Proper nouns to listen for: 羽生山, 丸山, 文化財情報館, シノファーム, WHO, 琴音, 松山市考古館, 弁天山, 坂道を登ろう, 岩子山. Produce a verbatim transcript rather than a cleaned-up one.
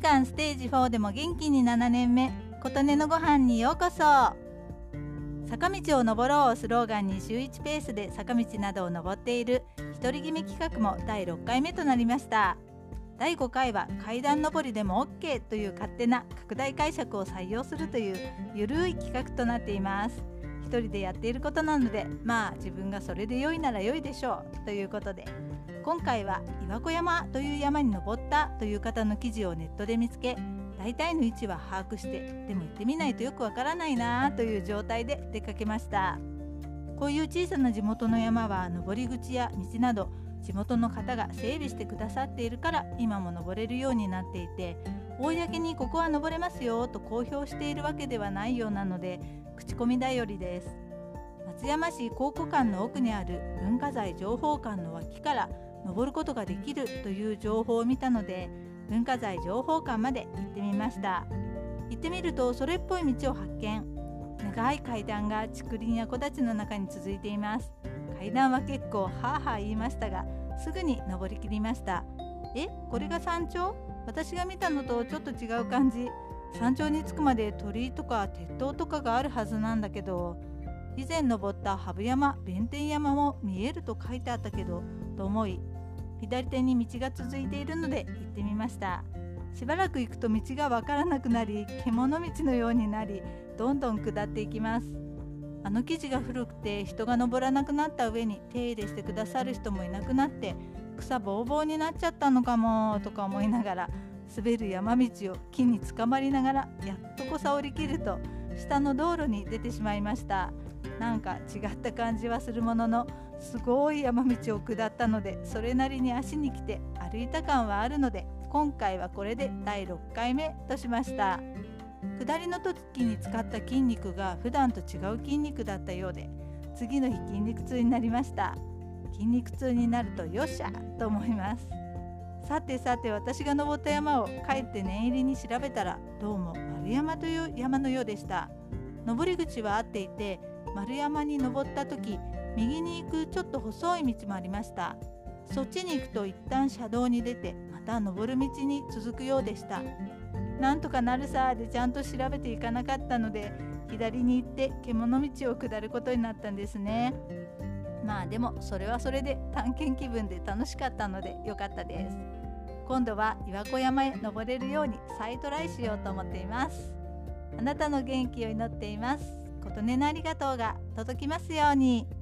乳がんステージフォーでも元気にななねんめ、琴音のご飯にようこそ。坂道を登ろうをスローガンに週いちペースで坂道などを登っている一人決め企画もだいろっかいめとなりました。だいごかいは階段上りでも オーケー という勝手な拡大解釈を採用するというゆるい企画となっています。一人でやっていることなので、まあ自分がそれで良いなら良いでしょうということで、今回は岩子山という山に登ったという方の記事をネットで見つけ、大体の位置は把握して、でも行ってみないとよくわからないなという状態で出かけました。こういう小さな地元の山は登り口や道など地元の方が整備してくださっているから、今も登れるようになっていて、公にここは登れますよと公表しているわけではないようなので、口コミ頼りです。松山市考古館の奥にある文化財情報館の脇から登ることができるという情報を見たので、文化財情報館まで行ってみました。行ってみるとそれっぽい道を発見。長い階段が竹林や木立の中に続いています。階段は結構ハーハー言いましたが、すぐに登りきりました。え、これが山頂？私が見たのとちょっと違う感じ。山頂に着くまで鳥居とか鉄塔とかがあるはずなんだけど、以前登った羽生山、弁天山も見えると書いてあったけどと思い、左手に道が続いているので行ってみました。しばらく行くと道が分からなくなり、獣道のようになり、どんどん下っていきます。あの生地が古くて人が登らなくなった上に、手入れしてくださる人もいなくなって草ぼうぼうになっちゃったのかもとか思いながら、滑る山道を木につかまりながらやっとこさ降り切ると、下の道路に出てしまいました。なんか違った感じはするものの、すごい山道を下ったので、それなりに足にきて歩いた感はあるので、今回はこれでだいろっかいめとしました。下りの時に使った筋肉が普段と違う筋肉だったようで、次の日筋肉痛になりました。筋肉痛になるとよっしゃと思います。さてさて、私が登った山を帰って念入りに調べたら、どうも丸山という山のようでした。登り口は合っていて、丸山に登った時、右に行くちょっと細い道もありました。そっちに行くと一旦車道に出て、また登る道に続くようでした。なんとかなるさでちゃんと調べていかなかったので、左に行って獣道を下ることになったんですね。まあでもそれはそれで探検気分で楽しかったので良かったです。今度は岩子山へ登れるように再トライしようと思っています。あなたの元気を祈っています。琴音のありがとうが届きますように。